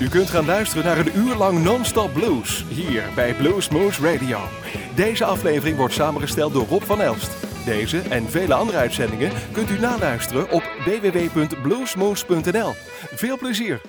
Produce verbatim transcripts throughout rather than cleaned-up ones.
U kunt gaan luisteren naar een uur lang non-stop blues, hier bij Bluesmoose Radio. Deze aflevering wordt samengesteld door Rob van Elst. Deze en vele andere uitzendingen kunt u naluisteren op w w w punt bluesmoose punt n l. Veel plezier!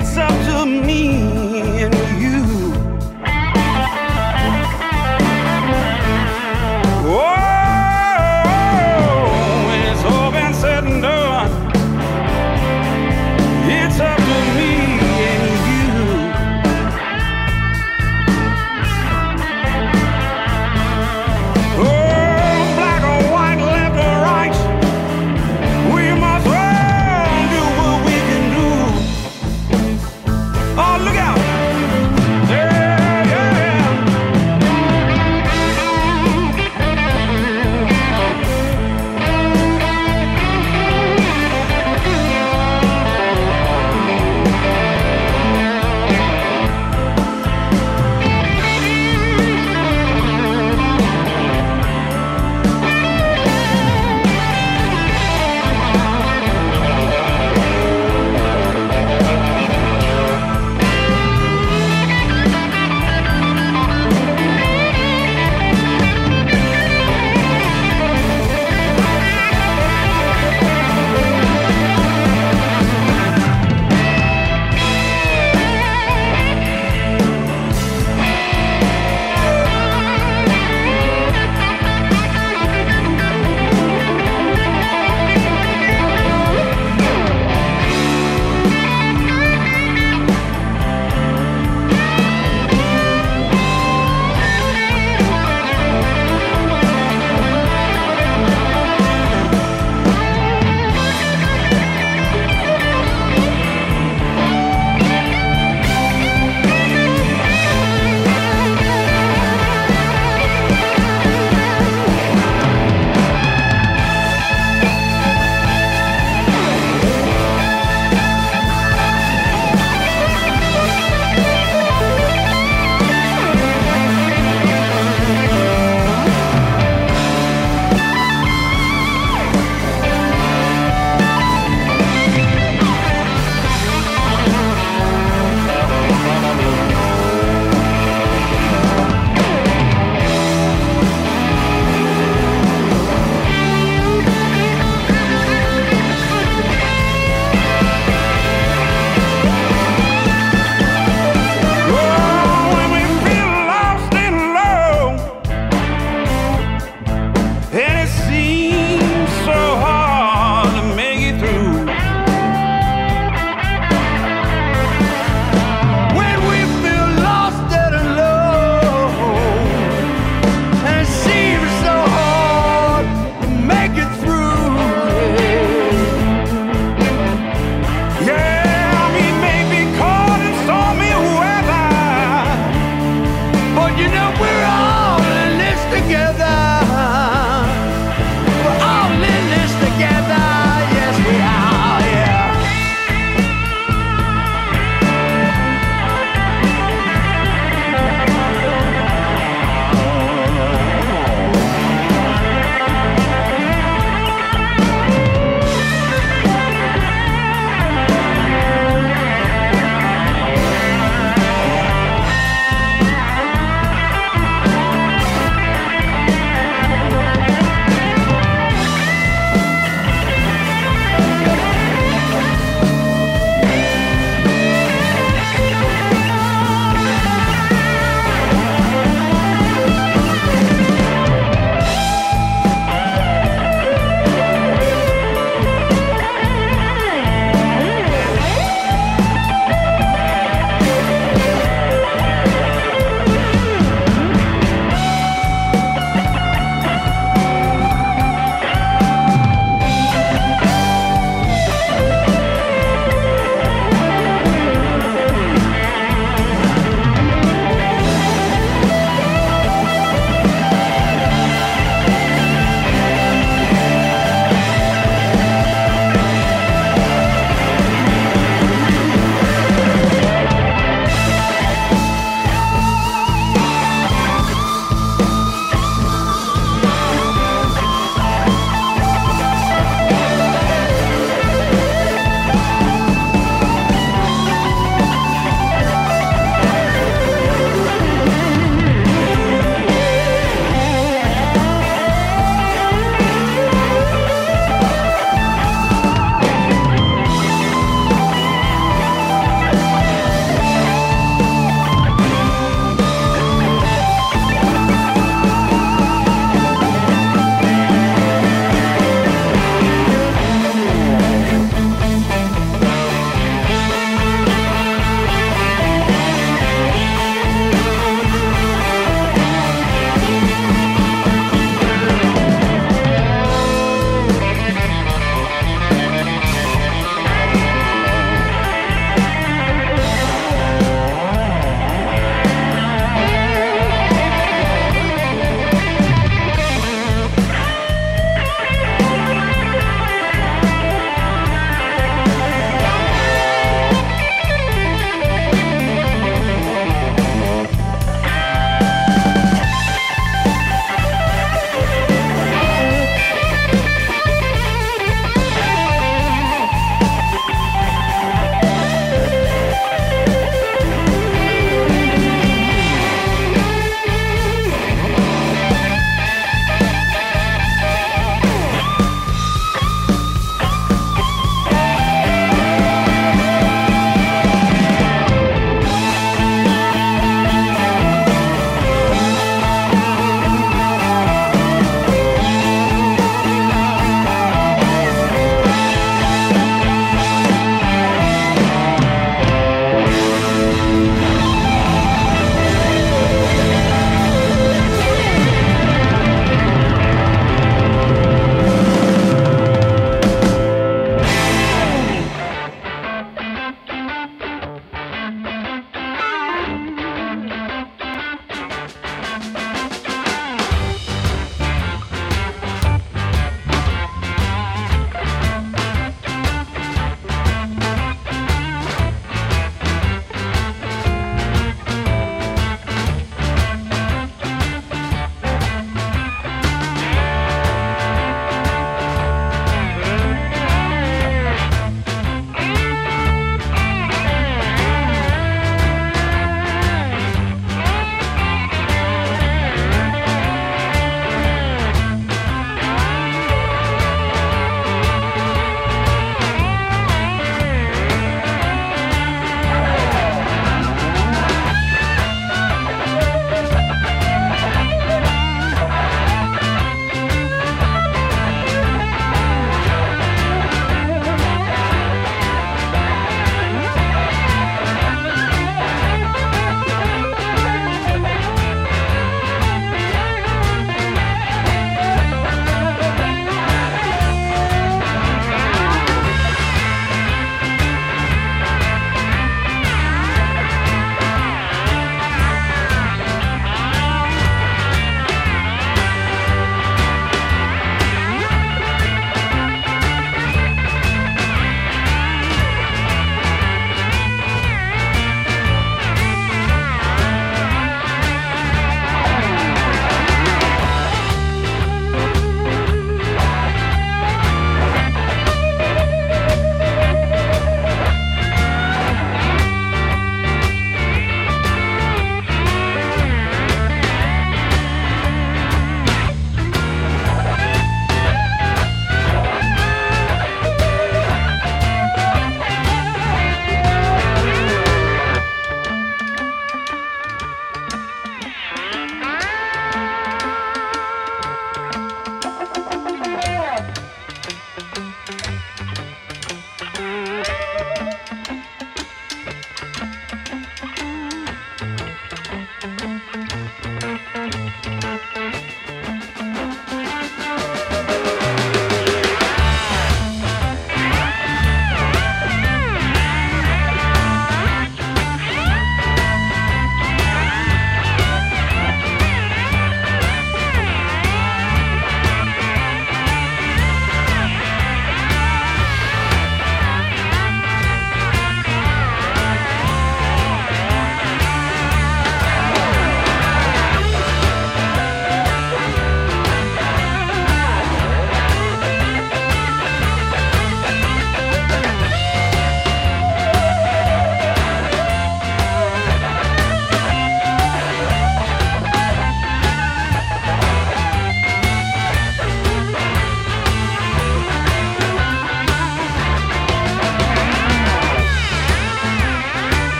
It's up to me and you.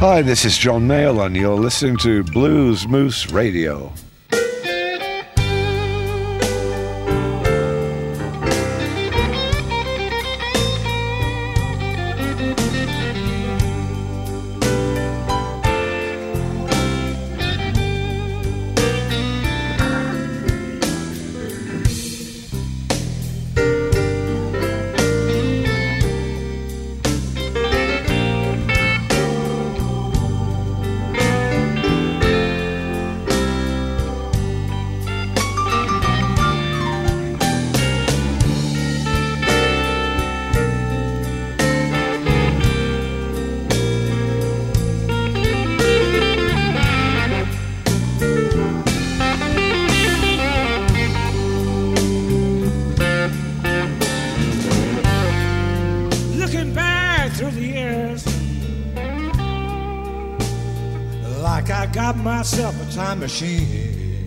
Hi, this is John Mayall, and you're listening to Bluesmoose Radio. Myself a time machine.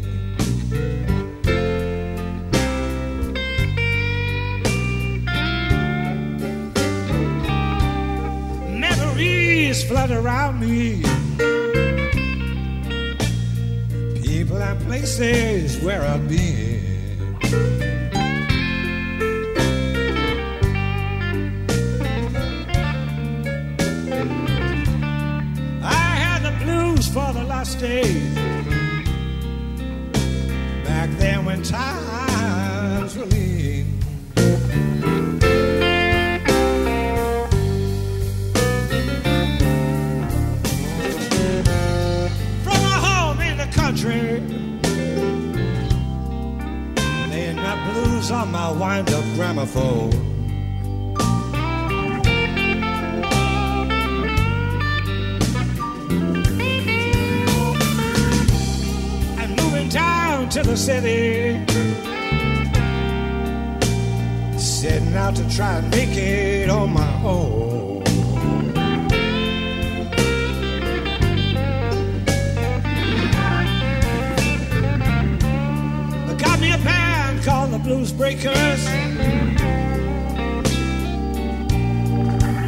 Memories flood around me, people and places where I've been. Days. Back then when times were lean, from a home in the country, laying my blues on my wind-up gramophone. To the city, setting out to try and make it on my own. I got me a band called the Blues Breakers,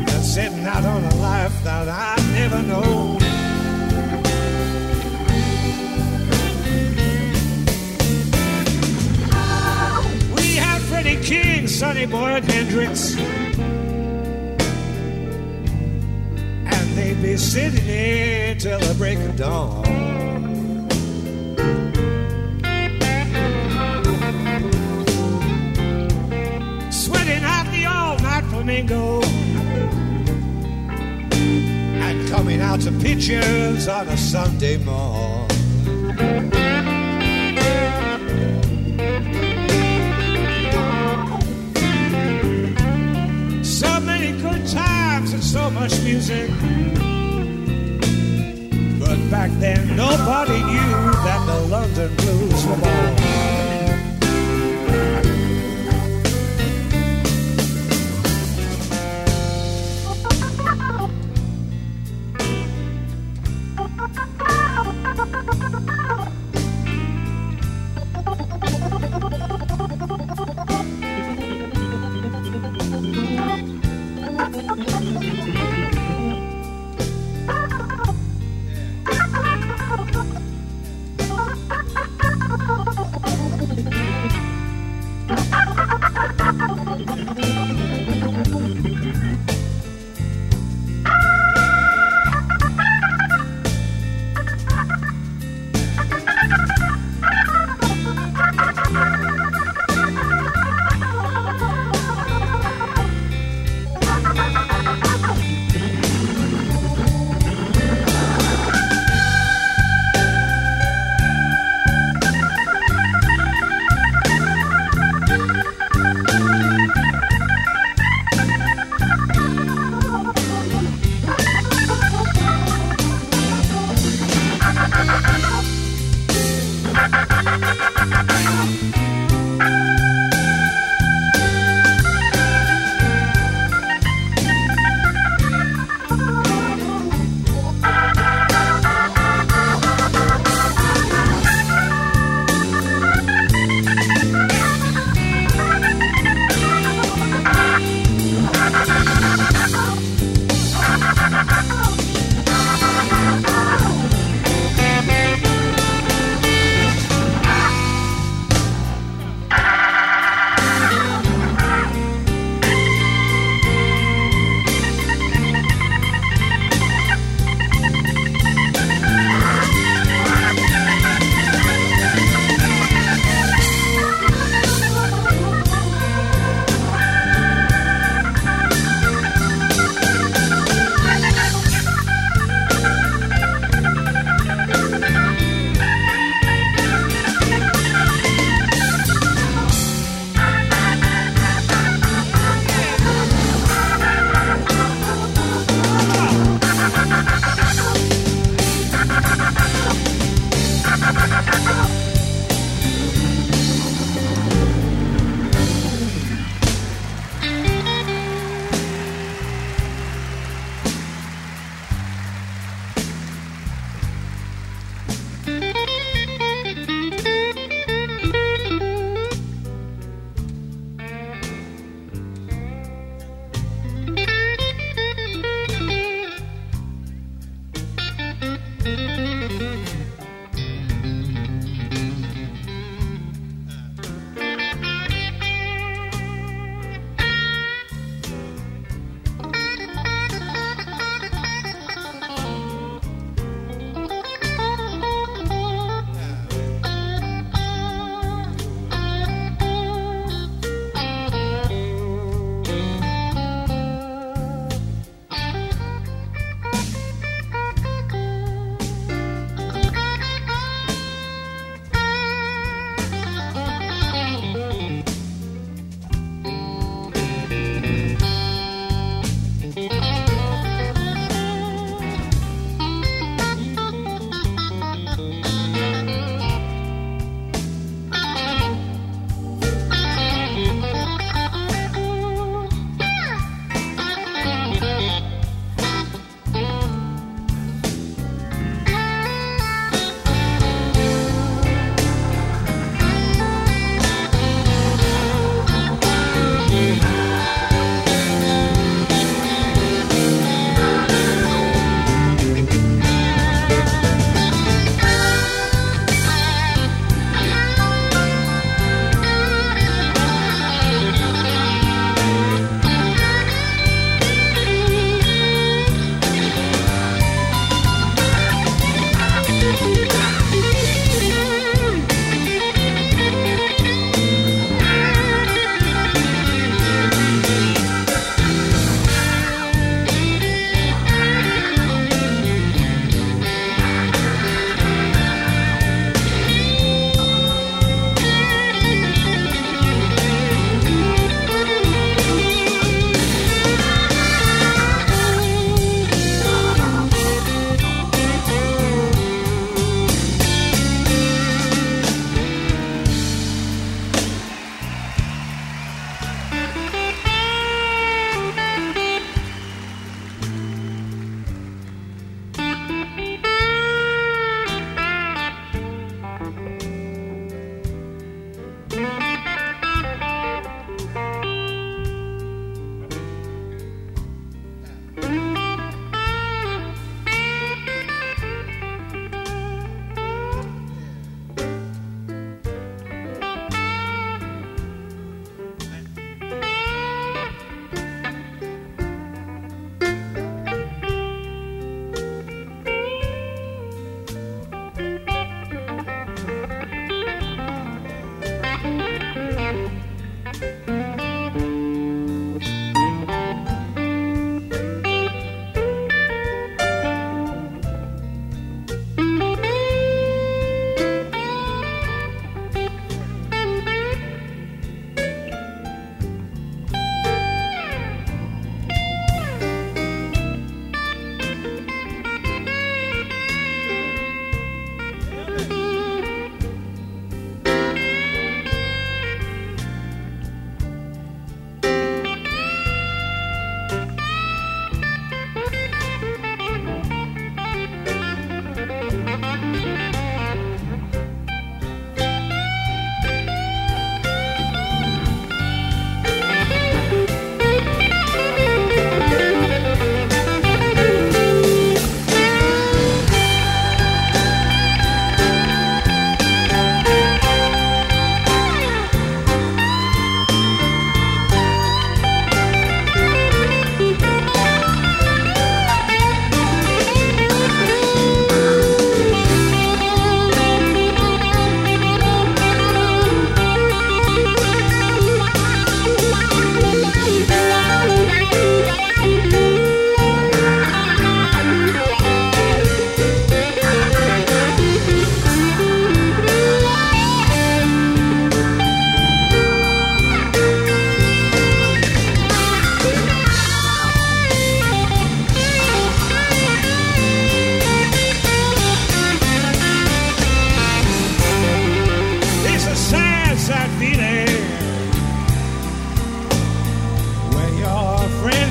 that's setting out on a life that I never know. King, Sonny Boy, and Hendrix, and they'd be sitting here till the break of dawn. Sweating out the all-night flamingo and coming out to pictures on a Sunday morn. So much music, but back then nobody knew that the London blues were born.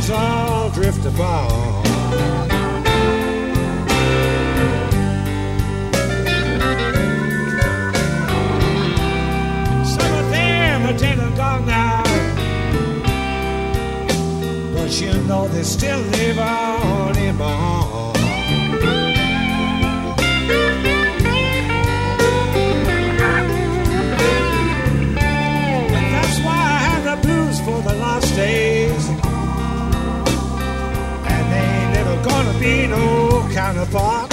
leaves all drift apart. Some of them are dead and gone now, but you know they still live on in my heart. Days, and they ain't never gonna be no counterpart.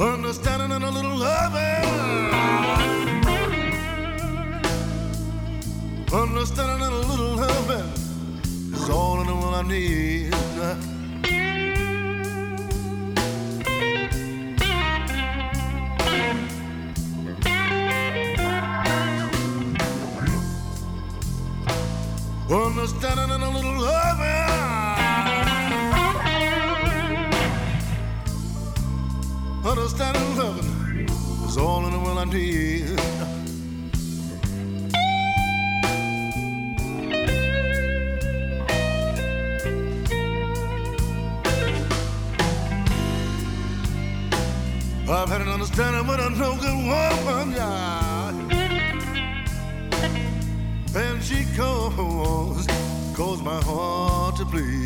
Understanding and a little loving, understanding and a little loving is all in the world I need. Understanding and a little loving, understanding and loving is all in the world I need. I've had an understanding with a no good woman, yeah, and she caused, caused my heart to bleed.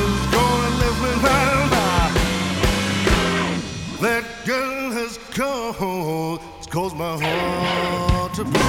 who's gonna live with her now. That girl has come, it's caused my heart to bleed.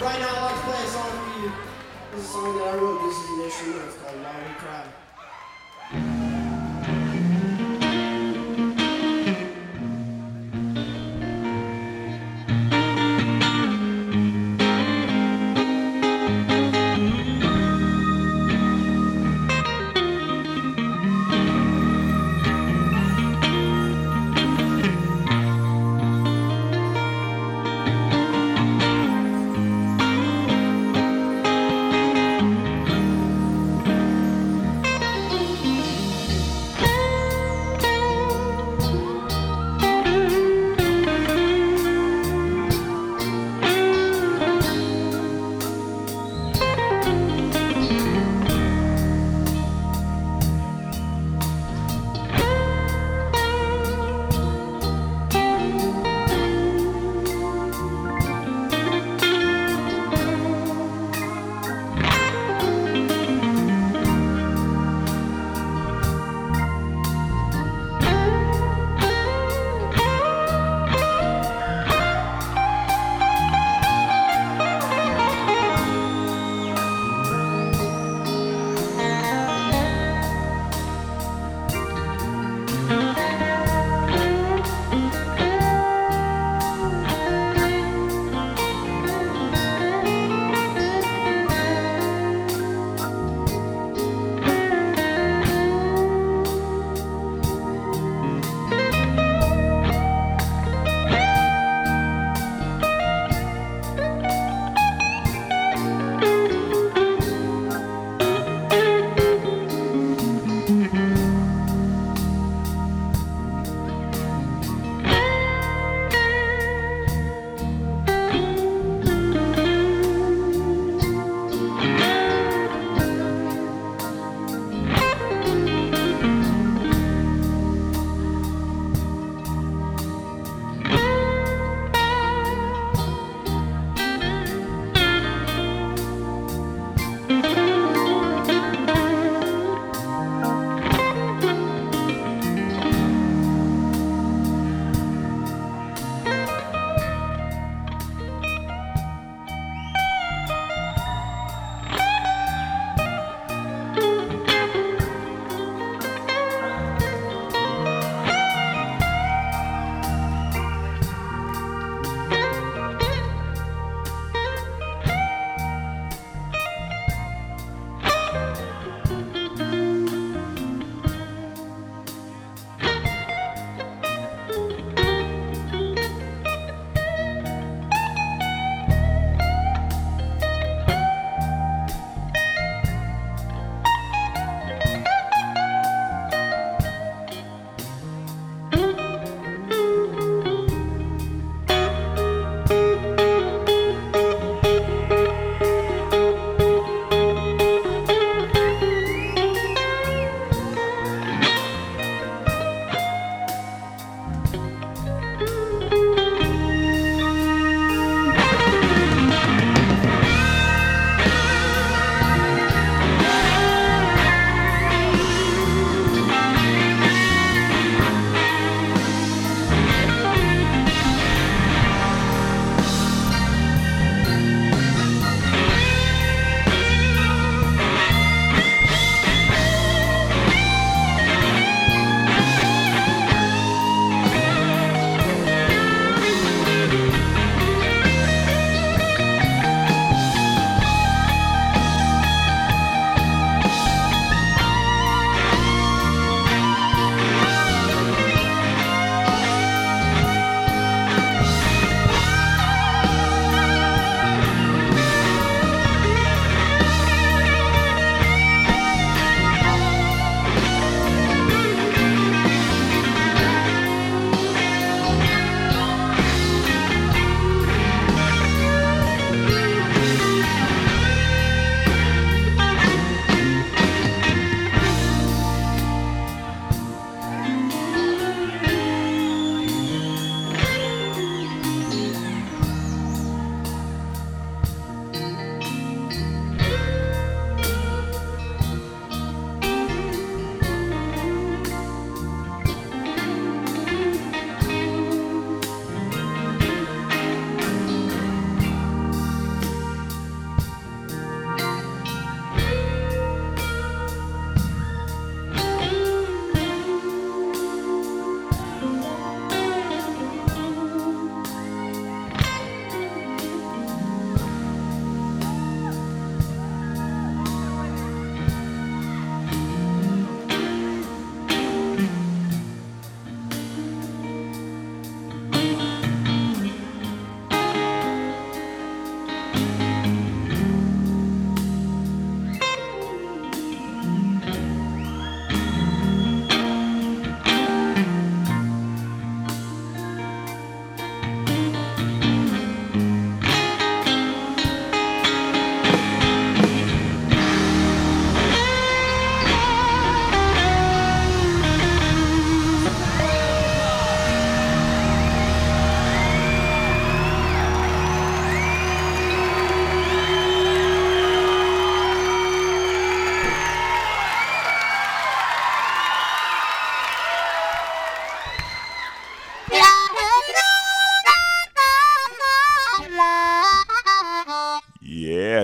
Right now, I'd like to play a song for you. This is a song that I wrote. This is an instrument. It's called Lonely Cry.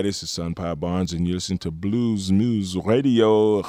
Hi, this is Sunpie Barnes, and you listen to Bluesmoose Radio.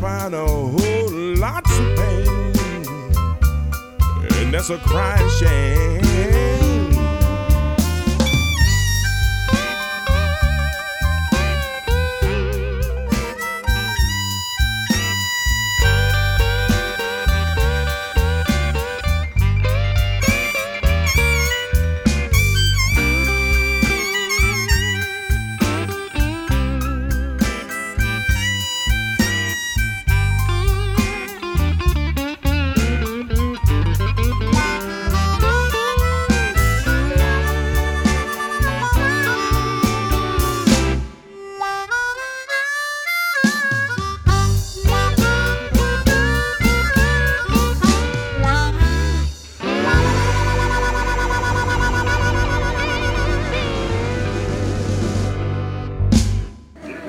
I know. that's a crying shame.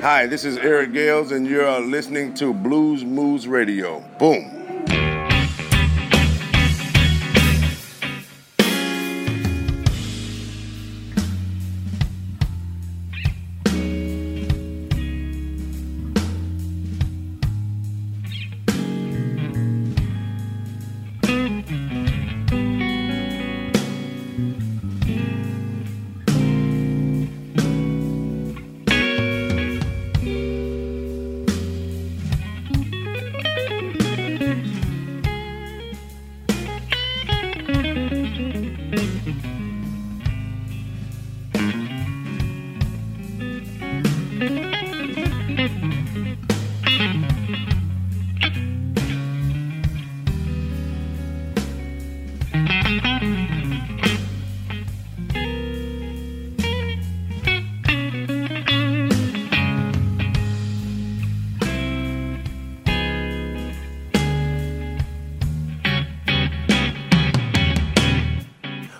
Hi, this is Eric Gales, and you're listening to Bluesmoose Radio. Boom.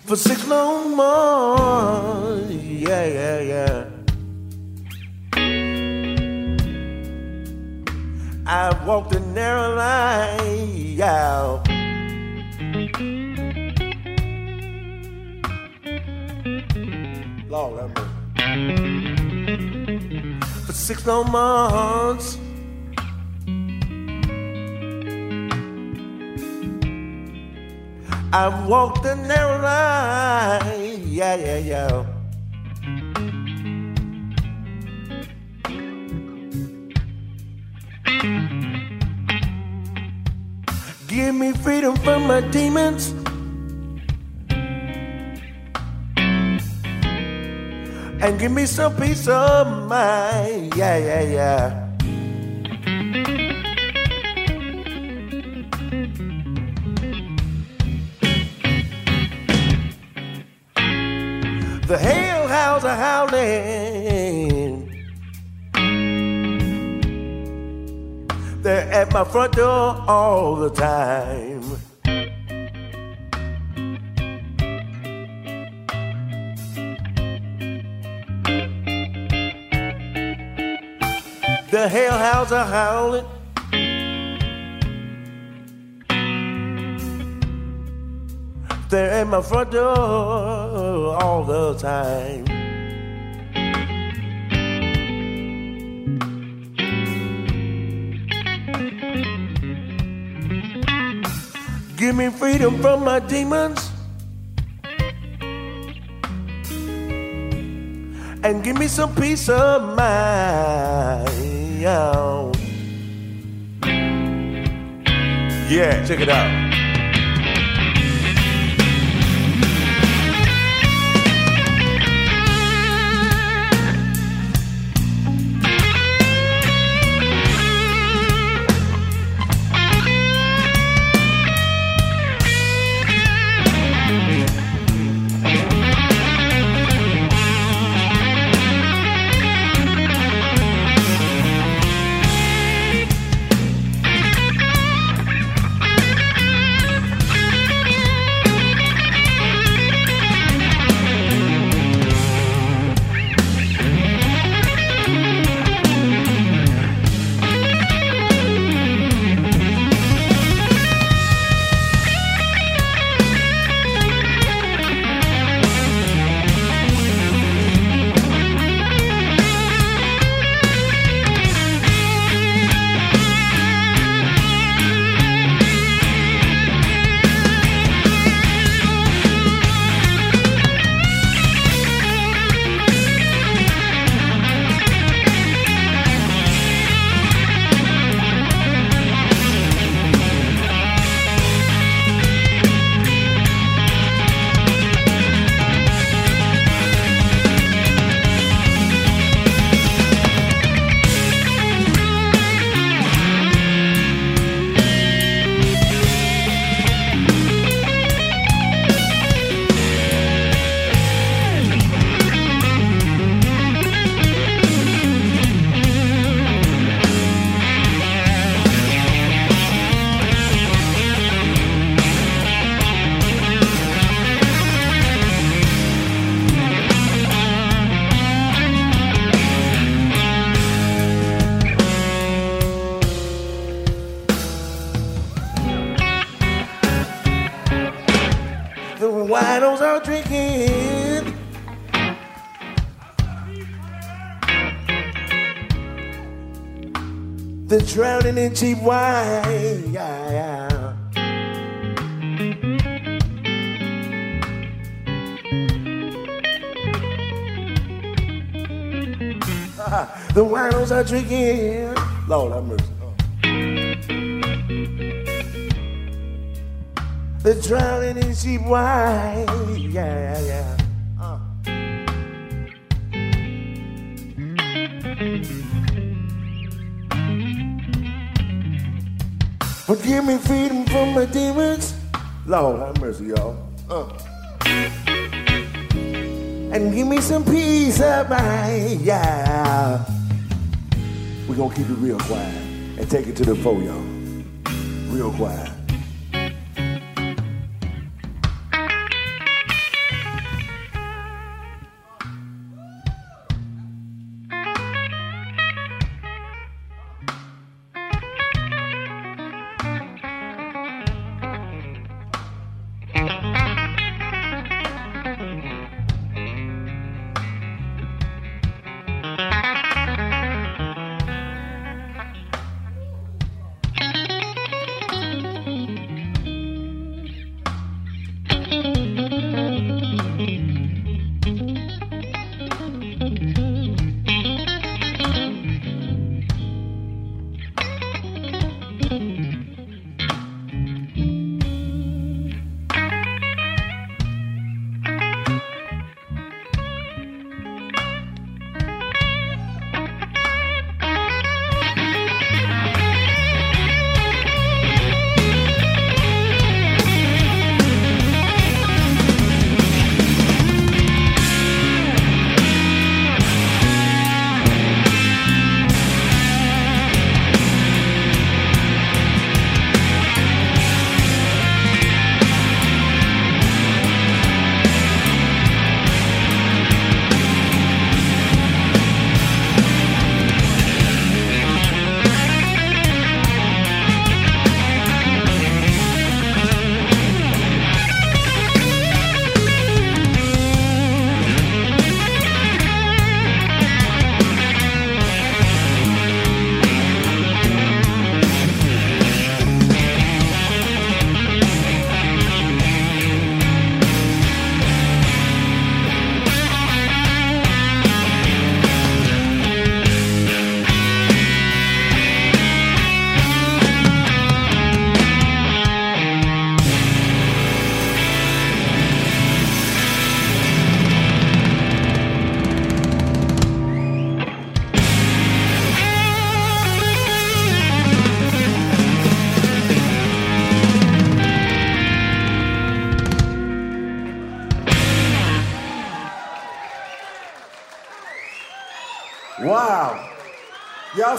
For six long months, yeah, yeah, yeah. I walked the narrow line, yeah. Lord, I'm for six long months. I've walked the narrow line, yeah, yeah, yeah. Give me freedom from my demons. And give me some peace of mind, yeah, yeah, yeah. The hell hounds are howling. They're at my front door all the time. The hell hounds are howling. They're at my front door all the time. Give me freedom from my demons, and give me some peace of mind. Yeah, check it out. again. They're drowning in cheap wine. The winos are drinking. Lord have mercy. They're drowning in cheap wine. Yeah, yeah, yeah. Uh. Forgive me freedom from my demons. Lord have mercy, y'all. Uh. And give me some peace of mind. Yeah. We're gonna keep it real quiet and take it to the floor, y'all. Real quiet.